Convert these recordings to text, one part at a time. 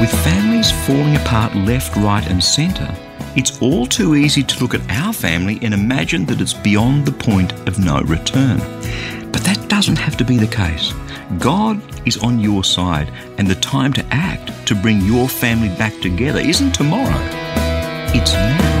With families falling apart left, right and centre, it's all too easy to look at our family and imagine that it's beyond the point of no return. But that doesn't have to be the case. God is on your side, and the time to act to bring your family back together isn't tomorrow, it's now.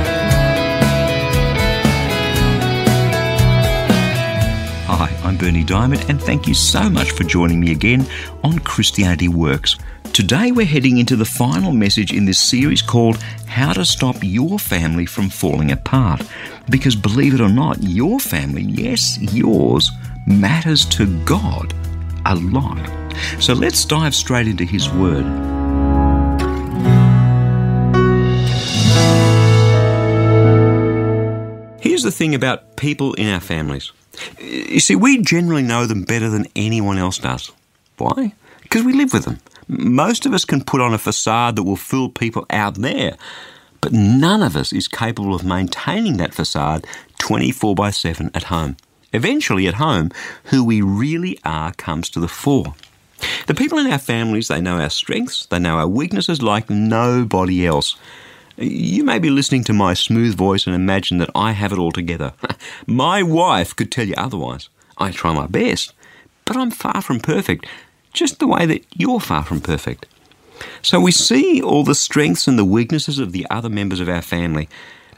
Hi, I'm Bernie Diamond, and thank you so much for joining me again on Christianity Works. Today we're heading into the final message in this series called How to Stop Your Family from Falling Apart. Because believe it or not, your family, yes, yours, matters to God a lot. So let's dive straight into His Word. Here's the thing about people in our families. You see, we generally know them better than anyone else does. Why? Because we live with them. Most of us can put on a facade that will fool people out there, but none of us is capable of maintaining that facade 24/7 at home. Eventually at home, who we really are comes to the fore. The people in our families, they know our strengths, they know our weaknesses like nobody else. You may be listening to my smooth voice and imagine that I have it all together. My wife could tell you otherwise. I try my best, but I'm far from perfect, just the way that you're far from perfect. So we see all the strengths and the weaknesses of the other members of our family.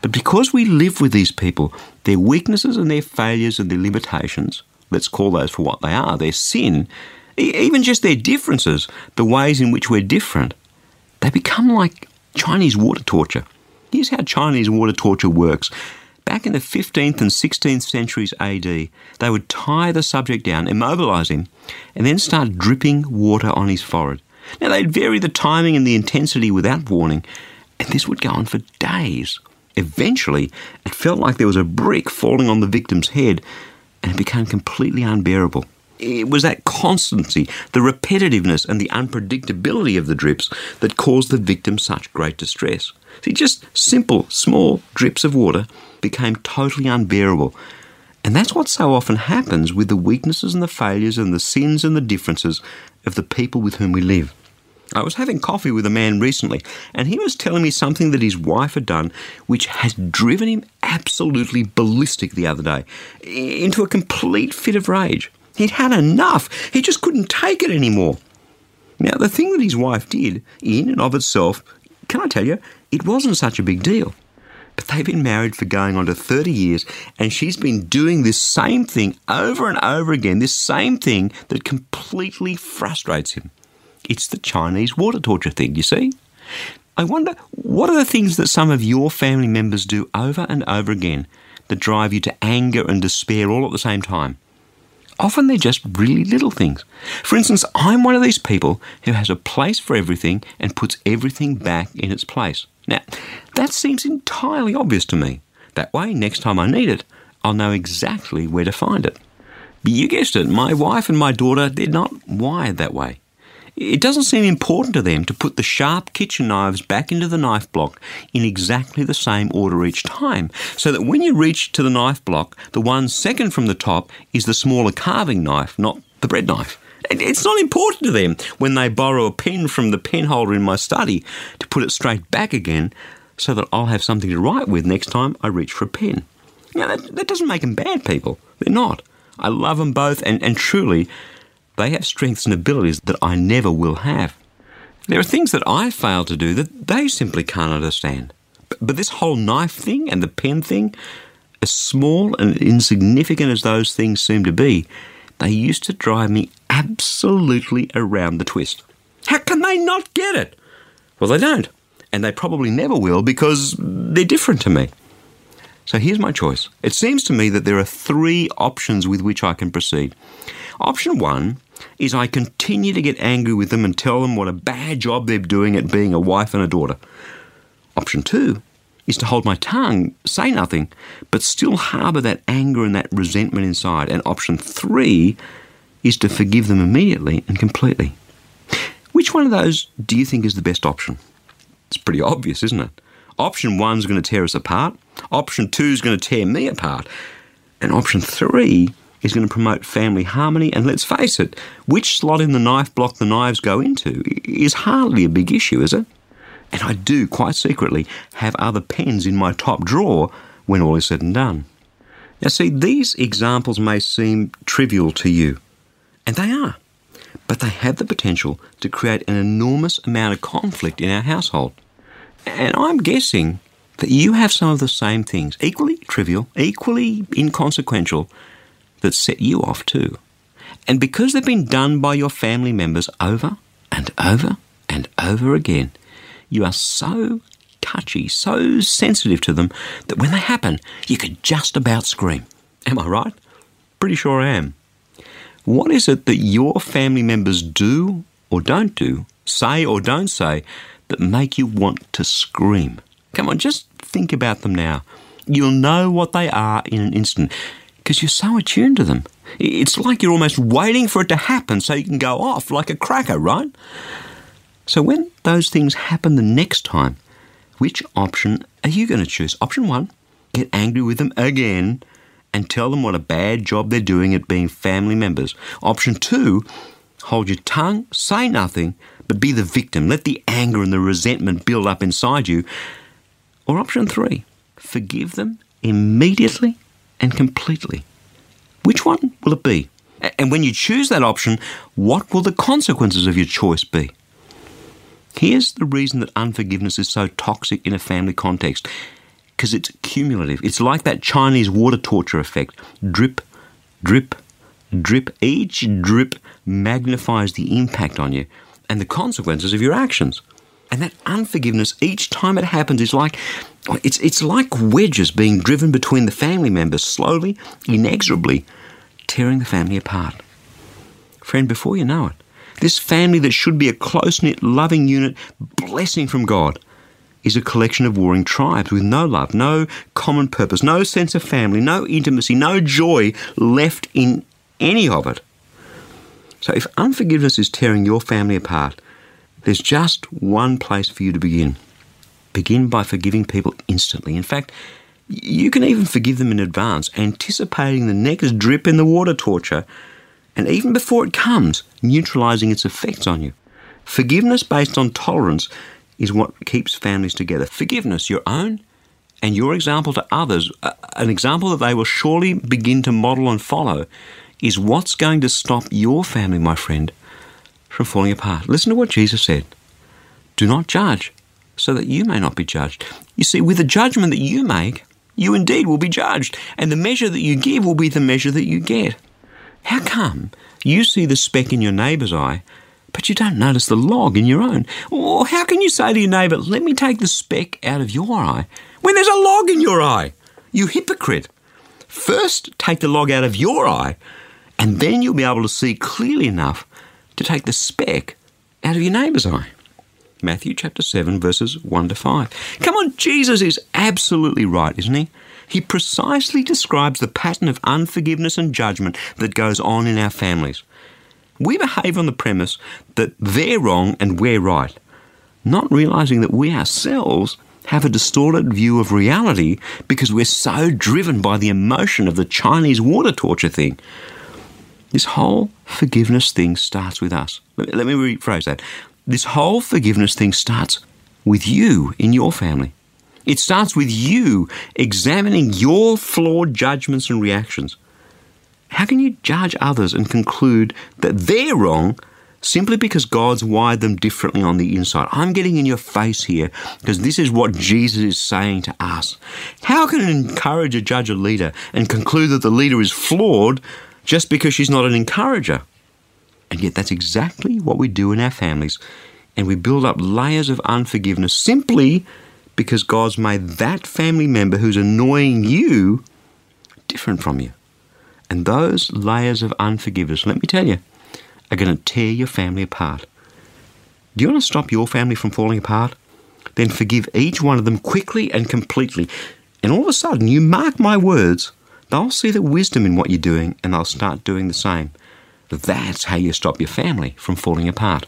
But because we live with these people, their weaknesses and their failures and their limitations, let's call those for what they are, their sin, even just their differences, the ways in which we're different, they become like Chinese water torture. Here's how Chinese water torture works. Back in the 15th and 16th centuries AD, they would tie the subject down, immobilise him, and then start dripping water on his forehead. Now, they'd vary the timing and the intensity without warning, and this would go on for days. Eventually, it felt like there was a brick falling on the victim's head, and it became completely unbearable. It was that constancy, the repetitiveness and the unpredictability of the drips that caused the victim such great distress. See, just simple, small drips of water became totally unbearable. And that's what so often happens with the weaknesses and the failures and the sins and the differences of the people with whom we live. I was having coffee with a man recently, and he was telling me something that his wife had done which has driven him absolutely ballistic the other day, into a complete fit of rage. He'd had enough. He just couldn't take it anymore. Now, the thing that his wife did, in and of itself, can I tell you, it wasn't such a big deal. But they've been married for going on to 30 years, and she's been doing this same thing over and over again, this same thing that completely frustrates him. It's the Chinese water torture thing, you see? I wonder, what are the things that some of your family members do over and over again that drive you to anger and despair all at the same time? Often they're just really little things. For instance, I'm one of these people who has a place for everything and puts everything back in its place. Now, that seems entirely obvious to me. That way, next time I need it, I'll know exactly where to find it. You guessed it, my wife and my daughter, they're not wired that way. It doesn't seem important to them to put the sharp kitchen knives back into the knife block in exactly the same order each time, so that when you reach to the knife block, the one second from the top is the smaller carving knife, not the bread knife. It's not important to them when they borrow a pen from the pen holder in my study to put it straight back again so that I'll have something to write with next time I reach for a pen. Now, that doesn't make them bad people. They're not. I love them both, and truly, they have strengths and abilities that I never will have. There are things that I fail to do that they simply can't understand. But this whole knife thing and the pen thing, as small and insignificant as those things seem to be, they used to drive me absolutely around the twist. How can they not get it? Well, they don't, and they probably never will because they're different to me. So here's my choice. It seems to me that there are three options with which I can proceed. Option one is I continue to get angry with them and tell them what a bad job they're doing at being a wife and a daughter. Option two is to hold my tongue, say nothing, but still harbour that anger and that resentment inside. And option three is to forgive them immediately and completely. Which one of those do you think is the best option? It's pretty obvious, isn't it? Option one's going to tear us apart. Option two's going to tear me apart. And option three is going to promote family harmony. And let's face it, which slot in the knife block the knives go into is hardly a big issue, is it? And I do, quite secretly, have other pens in my top drawer when all is said and done. Now see, these examples may seem trivial to you, and they are, but they have the potential to create an enormous amount of conflict in our household. And I'm guessing that you have some of the same things, equally trivial, equally inconsequential, that set you off too. And because they've been done by your family members over and over and over again, you are so touchy, so sensitive to them, that when they happen, you could just about scream. Am I right? Pretty sure I am. What is it that your family members do or don't do, say or don't say, that make you want to scream? Come on, just think about them now. You'll know what they are in an instant, because you're so attuned to them. It's like you're almost waiting for it to happen so you can go off like a cracker, right? So when those things happen the next time, which option are you going to choose? Option one, get angry with them again and tell them what a bad job they're doing at being family members. Option two, hold your tongue, say nothing, but be the victim. Let the anger and the resentment build up inside you. Or option three, forgive them immediately and completely. Which one will it be? And when you choose that option, what will the consequences of your choice be? Here's the reason that unforgiveness is so toxic in a family context, because it's cumulative. It's like that Chinese water torture effect. Drip, drip, drip. Each drip magnifies the impact on you and the consequences of your actions. And that unforgiveness, each time it happens, is like it's like wedges being driven between the family members, slowly, inexorably, tearing the family apart. Friend, before you know it, this family that should be a close-knit, loving unit, blessing from God, is a collection of warring tribes with no love, no common purpose, no sense of family, no intimacy, no joy left in any of it. So if unforgiveness is tearing your family apart, there's just one place for you to begin. Begin by forgiving people instantly. In fact, you can even forgive them in advance, anticipating the next drip in the water torture, and even before it comes, neutralising its effects on you. Forgiveness based on tolerance is what keeps families together. Forgiveness, your own and your example to others, an example that they will surely begin to model and follow, is what's going to stop your family, my friend, from falling apart. Listen to what Jesus said. Do not judge, so that you may not be judged. You see, with the judgment that you make, you indeed will be judged, and the measure that you give will be the measure that you get. How come you see the speck in your neighbour's eye, but you don't notice the log in your own? Or how can you say to your neighbour, let me take the speck out of your eye, when there's a log in your eye? You hypocrite. First, take the log out of your eye, and then you'll be able to see clearly enough to take the speck out of your neighbour's eye. Matthew chapter 7, verses 1-5. Come on, Jesus is absolutely right, isn't he? He precisely describes the pattern of unforgiveness and judgment that goes on in our families. We behave on the premise that they're wrong and we're right, not realising that we ourselves have a distorted view of reality because we're so driven by the emotion of the Chinese water torture thing. This whole forgiveness thing starts with us. Let me rephrase that. This whole forgiveness thing starts with you in your family. It starts with you examining your flawed judgments and reactions. How can you judge others and conclude that they're wrong simply because God's wired them differently on the inside? I'm getting in your face here because this is what Jesus is saying to us. How can an encourager judge a leader and conclude that the leader is flawed just because she's not an encourager? And yet that's exactly what we do in our families. And we build up layers of unforgiveness simply because God's made that family member who's annoying you different from you. And those layers of unforgiveness, let me tell you, are going to tear your family apart. Do you want to stop your family from falling apart? Then forgive each one of them quickly and completely. And all of a sudden, you mark my words, they'll see the wisdom in what you're doing and they'll start doing the same. That's how you stop your family from falling apart.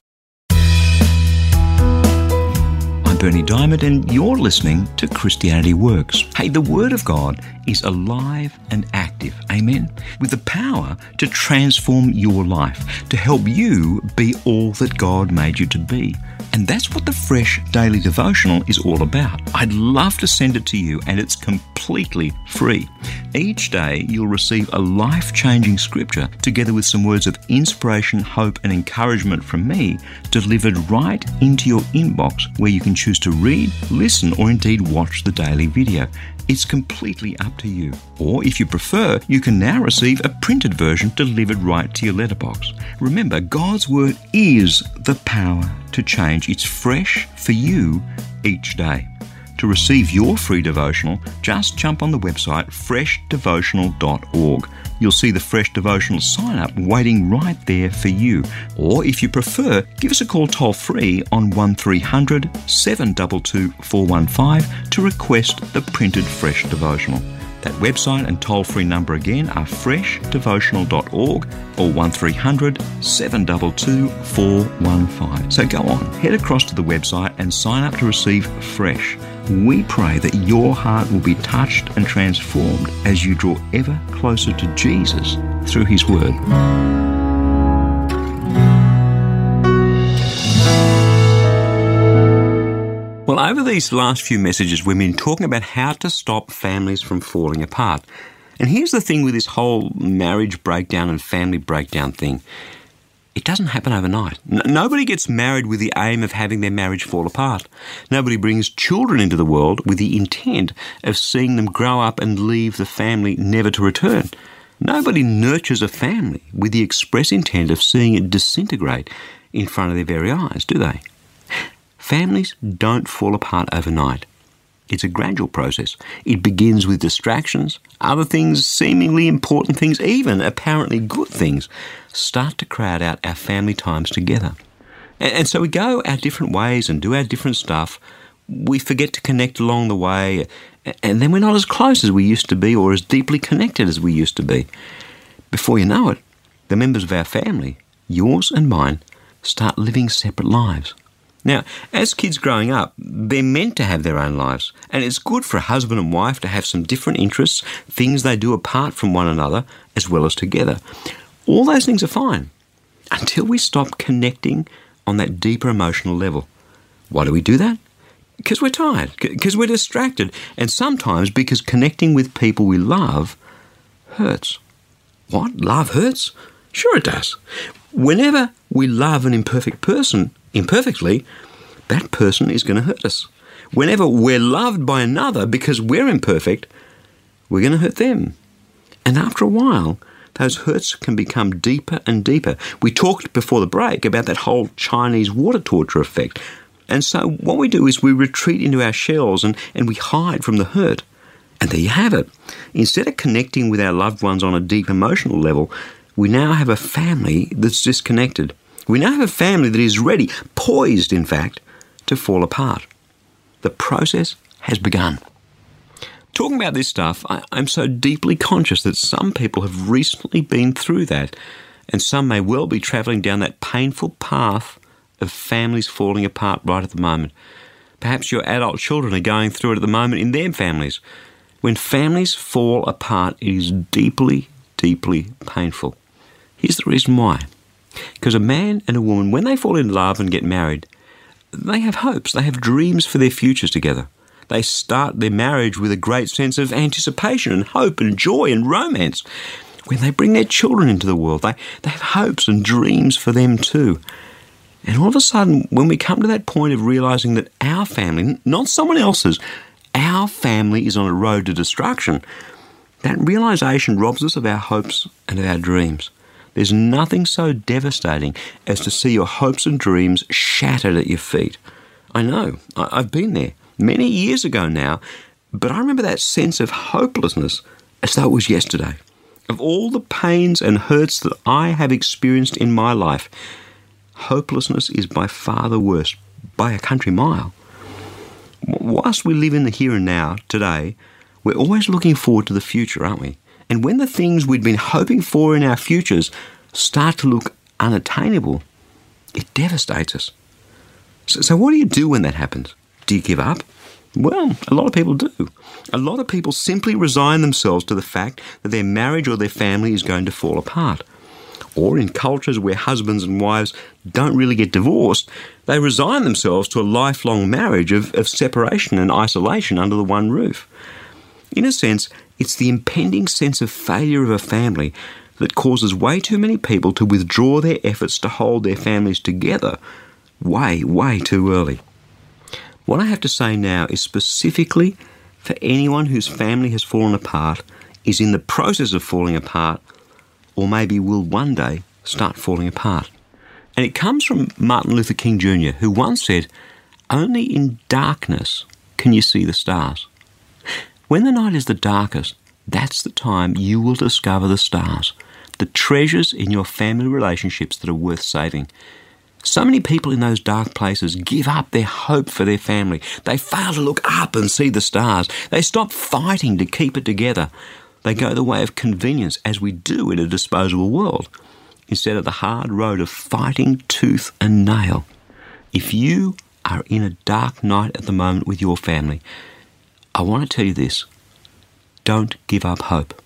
I'm Bernie Diamond and you're listening to Christianity Works. Hey, the Word of God is alive and active, amen, with the power to transform your life, to help you be all that God made you to be. And that's what the Fresh Daily Devotional is all about. I'd love to send it to you, and it's completely free. Each day, you'll receive a life-changing scripture together with some words of inspiration, hope, and encouragement from me delivered right into your inbox where you can choose to read, listen, or indeed watch the daily video. It's completely up to you. Or if you prefer, you can now receive a printed version delivered right to your letterbox. Remember, God's Word is the power to change. It's fresh for you each day. To receive your free devotional, just jump on the website freshdevotional.org. You'll see the Fresh Devotional sign-up waiting right there for you. Or if you prefer, give us a call toll-free on 1300 722 415 to request the printed Fresh Devotional. That website and toll-free number again are freshdevotional.org or 1300 722 415. So go on, head across to the website and sign up to receive Fresh. We pray that your heart will be touched and transformed as you draw ever closer to Jesus through His Word. Well, over these last few messages, we've been talking about how to stop families from falling apart. And here's the thing with this whole marriage breakdown and family breakdown thing. It doesn't happen overnight. Nobody gets married with the aim of having their marriage fall apart. Nobody brings children into the world with the intent of seeing them grow up and leave the family never to return. Nobody nurtures a family with the express intent of seeing it disintegrate in front of their very eyes, do they? Families don't fall apart overnight. It's a gradual process. It begins with distractions. Other things, seemingly important things, even apparently good things, start to crowd out our family times together. And so we go our different ways and do our different stuff. We forget to connect along the way, and then we're not as close as we used to be or as deeply connected as we used to be. Before you know it, the members of our family, yours and mine, start living separate lives. Now, as kids growing up, they're meant to have their own lives, and it's good for a husband and wife to have some different interests, things they do apart from one another as well as together. All those things are fine until we stop connecting on that deeper emotional level. Why do we do that? Because we're tired, because we're distracted, and sometimes because connecting with people we love hurts. What? Love hurts? Sure it does. Whenever we love an imperfect person imperfectly, that person is going to hurt us. Whenever we're loved by another because we're imperfect, we're going to hurt them. And after a while, those hurts can become deeper and deeper. We talked before the break about that whole Chinese water torture effect. And so what we do is we retreat into our shells and we hide from the hurt. And there you have it. Instead of connecting with our loved ones on a deep emotional level, we now have a family that's disconnected. We now have a family that is ready, poised in fact, to fall apart. The process has begun. Talking about this stuff, I'm so deeply conscious that some people have recently been through that, and some may well be travelling down that painful path of families falling apart right at the moment. Perhaps your adult children are going through it at the moment in their families. When families fall apart, it is deeply, deeply painful. Here's the reason why. Because a man and a woman, when they fall in love and get married, they have hopes, they have dreams for their futures together. They start their marriage with a great sense of anticipation and hope and joy and romance. When they bring their children into the world, they have hopes and dreams for them too. And all of a sudden, when we come to that point of realising that our family, not someone else's, our family is on a road to destruction, that realisation robs us of our hopes and of our dreams. There's nothing so devastating as to see your hopes and dreams shattered at your feet. I know, I've been there many years ago now, but I remember that sense of hopelessness as though it was yesterday. Of all the pains and hurts that I have experienced in my life, hopelessness is by far the worst, by a country mile. Whilst we live in the here and now, today, we're always looking forward to the future, aren't we? And when the things we'd been hoping for in our futures start to look unattainable, it devastates us. So what do you do when that happens? Do you give up? Well, a lot of people do. A lot of people simply resign themselves to the fact that their marriage or their family is going to fall apart. Or in cultures where husbands and wives don't really get divorced, they resign themselves to a lifelong marriage of separation and isolation under the one roof. In a sense, it's the impending sense of failure of a family that causes way too many people to withdraw their efforts to hold their families together way too early. What I have to say now is specifically for anyone whose family has fallen apart, is in the process of falling apart, or maybe will one day start falling apart. And it comes from Martin Luther King Jr., who once said, "Only in darkness can you see the stars." When the night is the darkest, that's the time you will discover the stars, the treasures in your family relationships that are worth saving. So many people in those dark places give up their hope for their family. They fail to look up and see the stars. They stop fighting to keep it together. They go the way of convenience, as we do in a disposable world, instead of the hard road of fighting tooth and nail. If you are in a dark night at the moment with your family, I want to tell you this: don't give up hope.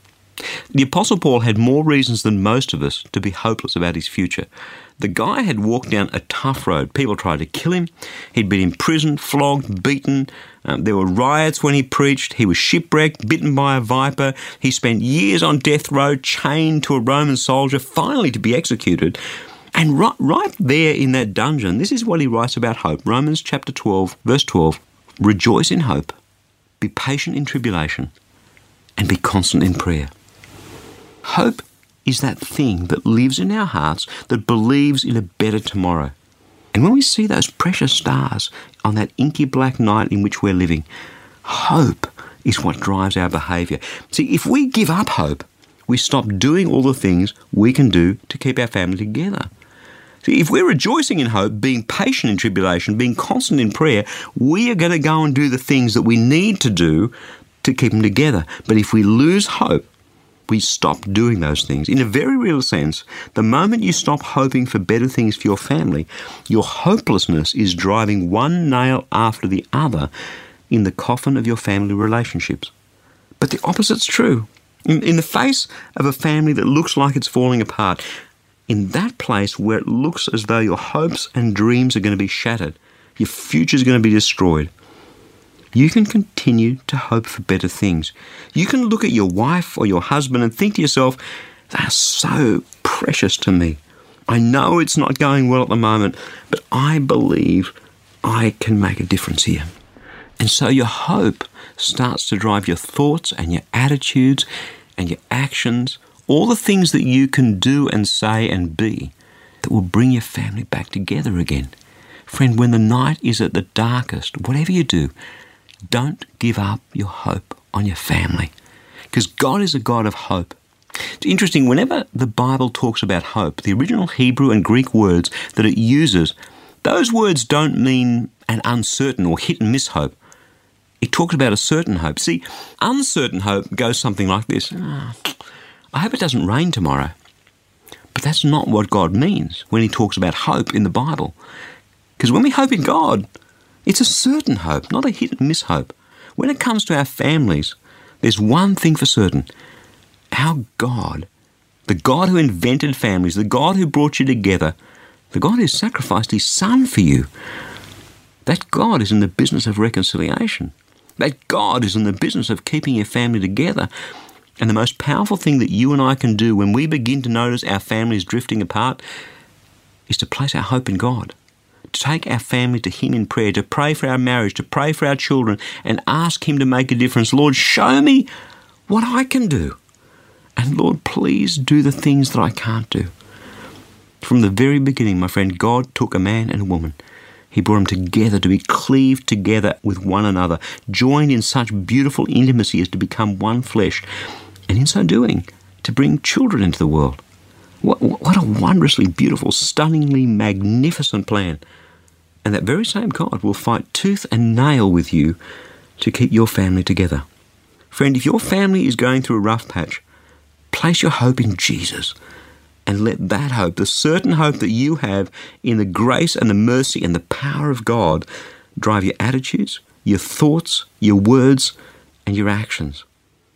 The Apostle Paul had more reasons than most of us to be hopeless about his future. The guy had walked down a tough road. People tried to kill him. He'd been imprisoned, flogged, beaten. There were riots when he preached. He was shipwrecked, bitten by a viper. He spent years on death row, chained to a Roman soldier, finally to be executed. And right there in that dungeon, this is what he writes about hope. Romans chapter 12, verse 12, "Rejoice in hope, be patient in tribulation, and be constant in prayer." Hope is that thing that lives in our hearts, that believes in a better tomorrow. And when we see those precious stars on that inky black night in which we're living, hope is what drives our behaviour. See, if we give up hope, we stop doing all the things we can do to keep our family together. See, if we're rejoicing in hope, being patient in tribulation, being constant in prayer, we are going to go and do the things that we need to do to keep them together. But if we lose hope, we stop doing those things. In a very real sense, the moment you stop hoping for better things for your family, your hopelessness is driving one nail after the other in the coffin of your family relationships. But the opposite's true. In the face of a family that looks like it's falling apart, in that place where it looks as though your hopes and dreams are going to be shattered, your future's going to be destroyed, you can continue to hope for better things. You can look at your wife or your husband and think to yourself, "They're so precious to me. I know it's not going well at the moment, but I believe I can make a difference here." And so your hope starts to drive your thoughts and your attitudes and your actions, all the things that you can do and say and be that will bring your family back together again. Friend, when the night is at the darkest, whatever you do, don't give up your hope on your family, because God is a God of hope. It's interesting, whenever the Bible talks about hope, the original Hebrew and Greek words that it uses, those words don't mean an uncertain or hit and miss hope. It talks about a certain hope. See, uncertain hope goes something like this: I hope it doesn't rain tomorrow. But that's not what God means when he talks about hope in the Bible. Because when we hope in God, it's a certain hope, not a hit and miss hope. When it comes to our families, there's one thing for certain. Our God, the God who invented families, the God who brought you together, the God who sacrificed his son for you, that God is in the business of reconciliation. That God is in the business of keeping your family together. And the most powerful thing that you and I can do when we begin to notice our families drifting apart is to place our hope in God. To take our family to him in prayer, to pray for our marriage, to pray for our children, and ask him to make a difference. Lord, show me what I can do. And Lord, please do the things that I can't do. From the very beginning, my friend, God took a man and a woman. He brought them together to be cleaved together with one another, joined in such beautiful intimacy as to become one flesh. And in so doing, to bring children into the world. What a wondrously beautiful, stunningly magnificent plan. And that very same God will fight tooth and nail with you to keep your family together. Friend, if your family is going through a rough patch, place your hope in Jesus and let that hope, the certain hope that you have in the grace and the mercy and the power of God, drive your attitudes, your thoughts, your words, and your actions.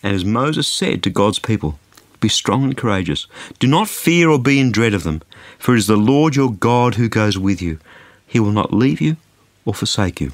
And as Moses said to God's people, be strong and courageous. Do not fear or be in dread of them, for it is the Lord your God who goes with you. He will not leave you or forsake you.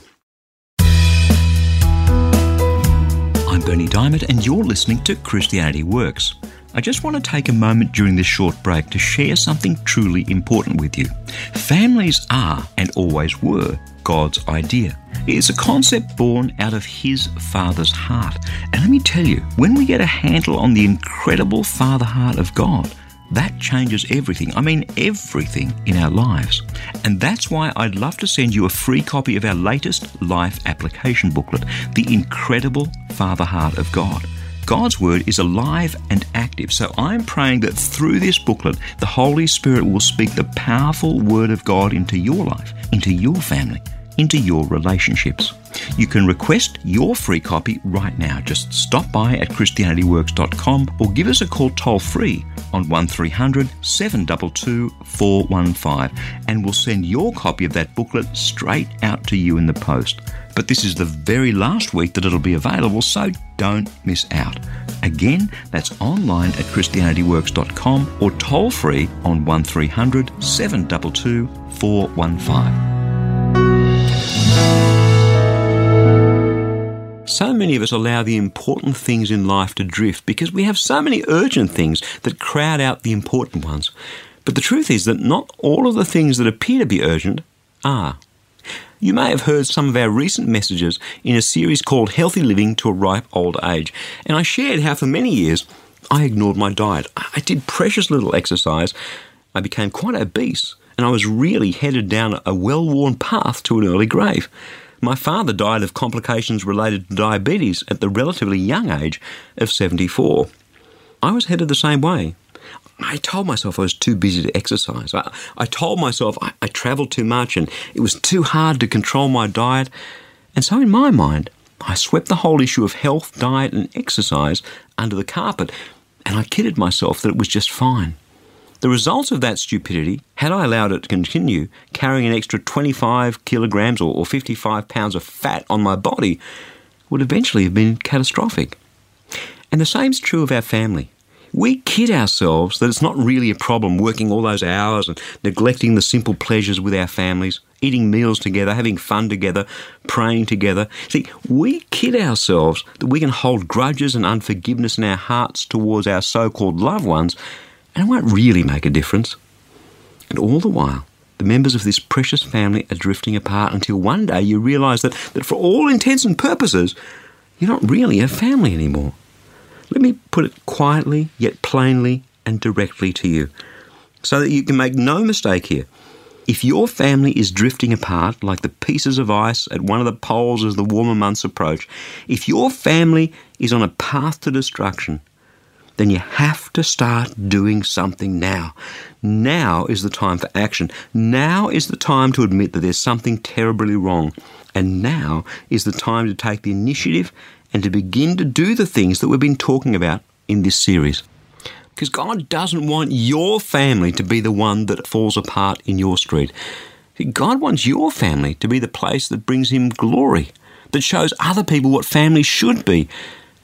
I'm Bernie Diamond, and you're listening to Christianity Works. I just want to take a moment during this short break to share something truly important with you. Families are, and always were, God's idea. It is a concept born out of His Father's heart. And let me tell you, when we get a handle on the incredible Father heart of God, that changes everything. I mean everything in our lives. And that's why I'd love to send you a free copy of our latest life application booklet, The Incredible Father Heart of God. God's Word is alive and active, so I'm praying that through this booklet, the Holy Spirit will speak the powerful Word of God into your life, into your family, into your relationships. You can request your free copy right now. Just stop by at ChristianityWorks.com or give us a call toll-free on 1300 722 415 and we'll send your copy of that booklet straight out to you in the post. But this is the very last week that it'll be available, so don't miss out. Again, that's online at ChristianityWorks.com or toll-free on 1300 722 415. So many of us allow the important things in life to drift because we have so many urgent things that crowd out the important ones. But the truth is that not all of the things that appear to be urgent are. You may have heard some of our recent messages in a series called Healthy Living to a Ripe Old Age. And I shared how for many years I ignored my diet. I did precious little exercise. I became quite obese and I was really headed down a well-worn path to an early grave. My father died of complications related to diabetes at the relatively young age of 74. I was headed the same way. I told myself I was too busy to exercise. I told myself I travelled too much and it was too hard to control my diet. And so in my mind, I swept the whole issue of health, diet and exercise under the carpet and I kidded myself that it was just fine. The results of that stupidity, had I allowed it to continue, carrying an extra 25 kilograms or 55 pounds of fat on my body, would eventually have been catastrophic. And the same's true of our family. We kid ourselves that it's not really a problem working all those hours and neglecting the simple pleasures with our families, eating meals together, having fun together, praying together. See, we kid ourselves that we can hold grudges and unforgiveness in our hearts towards our so-called loved ones, and it won't really make a difference. And all the while, the members of this precious family are drifting apart until one day you realise that for all intents and purposes, you're not really a family anymore. Let me put it quietly, yet plainly and directly to you, so that you can make no mistake here. If your family is drifting apart like the pieces of ice at one of the poles as the warmer months approach, if your family is on a path to destruction, then you have to start doing something now. Now is the time for action. Now is the time to admit that there's something terribly wrong. And now is the time to take the initiative and to begin to do the things that we've been talking about in this series. Because God doesn't want your family to be the one that falls apart in your street. God wants your family to be the place that brings Him glory, that shows other people what family should be.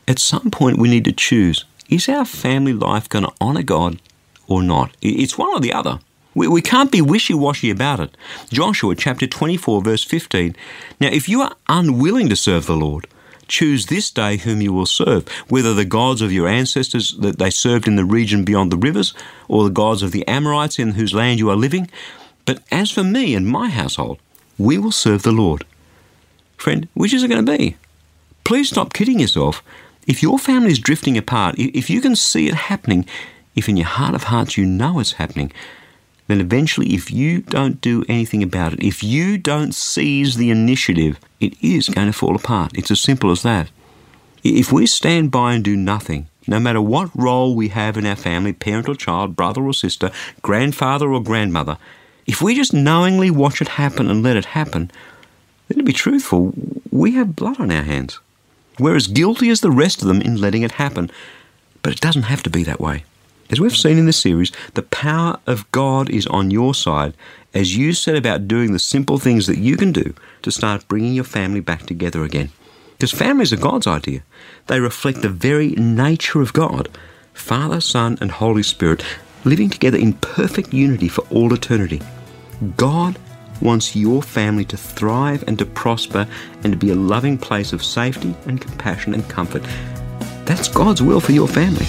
At some point we need to choose. Is our family life going to honour God or not? It's one or the other. We can't be wishy-washy about it. Joshua chapter 24, verse 15. Now, if you are unwilling to serve the Lord, choose this day whom you will serve, whether the gods of your ancestors that they served in the region beyond the rivers, or the gods of the Amorites in whose land you are living. But as for me and my household, we will serve the Lord. Friend, which is it going to be? Please stop kidding yourself. If your family is drifting apart, if you can see it happening, if in your heart of hearts you know it's happening, then eventually if you don't do anything about it, if you don't seize the initiative, it is going to fall apart. It's as simple as that. If we stand by and do nothing, No matter what role we have in our family, parent or child, brother or sister, grandfather or grandmother, if we just knowingly watch it happen and let it happen, then to be truthful, we have blood on our hands. We're as guilty as the rest of them in letting it happen. But it doesn't have to be that way. As we've seen in this series, the power of God is on your side as you set about doing the simple things that you can do to start bringing your family back together again. Because families are God's idea. They reflect the very nature of God, Father, Son, and Holy Spirit, living together in perfect unity for all eternity. God wants your family to thrive and to prosper and to be a loving place of safety and compassion and comfort. That's God's will for your family.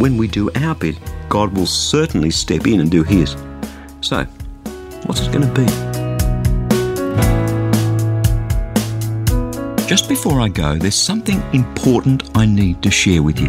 When we do our bit, God will certainly step in and do His. So, what's it going to be? Just before I go, there's something important I need to share with you.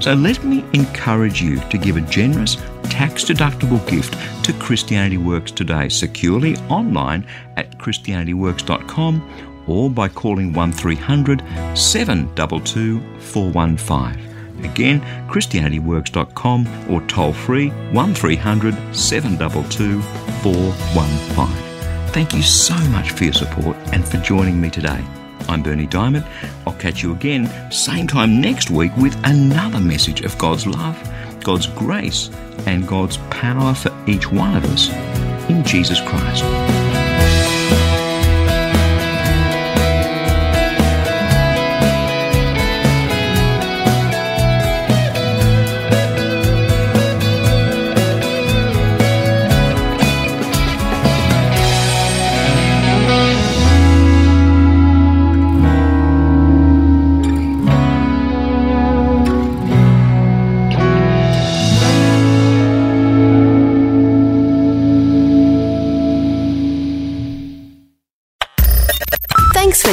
So let me encourage you to give a generous, tax-deductible gift to Christianity Works today, securely online at ChristianityWorks.com or by calling 1300 722 415. Again, ChristianityWorks.com or toll-free 1300 722 415. Thank you so much for your support and for joining me today. I'm Bernie Diamond. I'll catch you again same time next week with another message of God's love, God's grace, and God's power for each one of us in Jesus Christ. For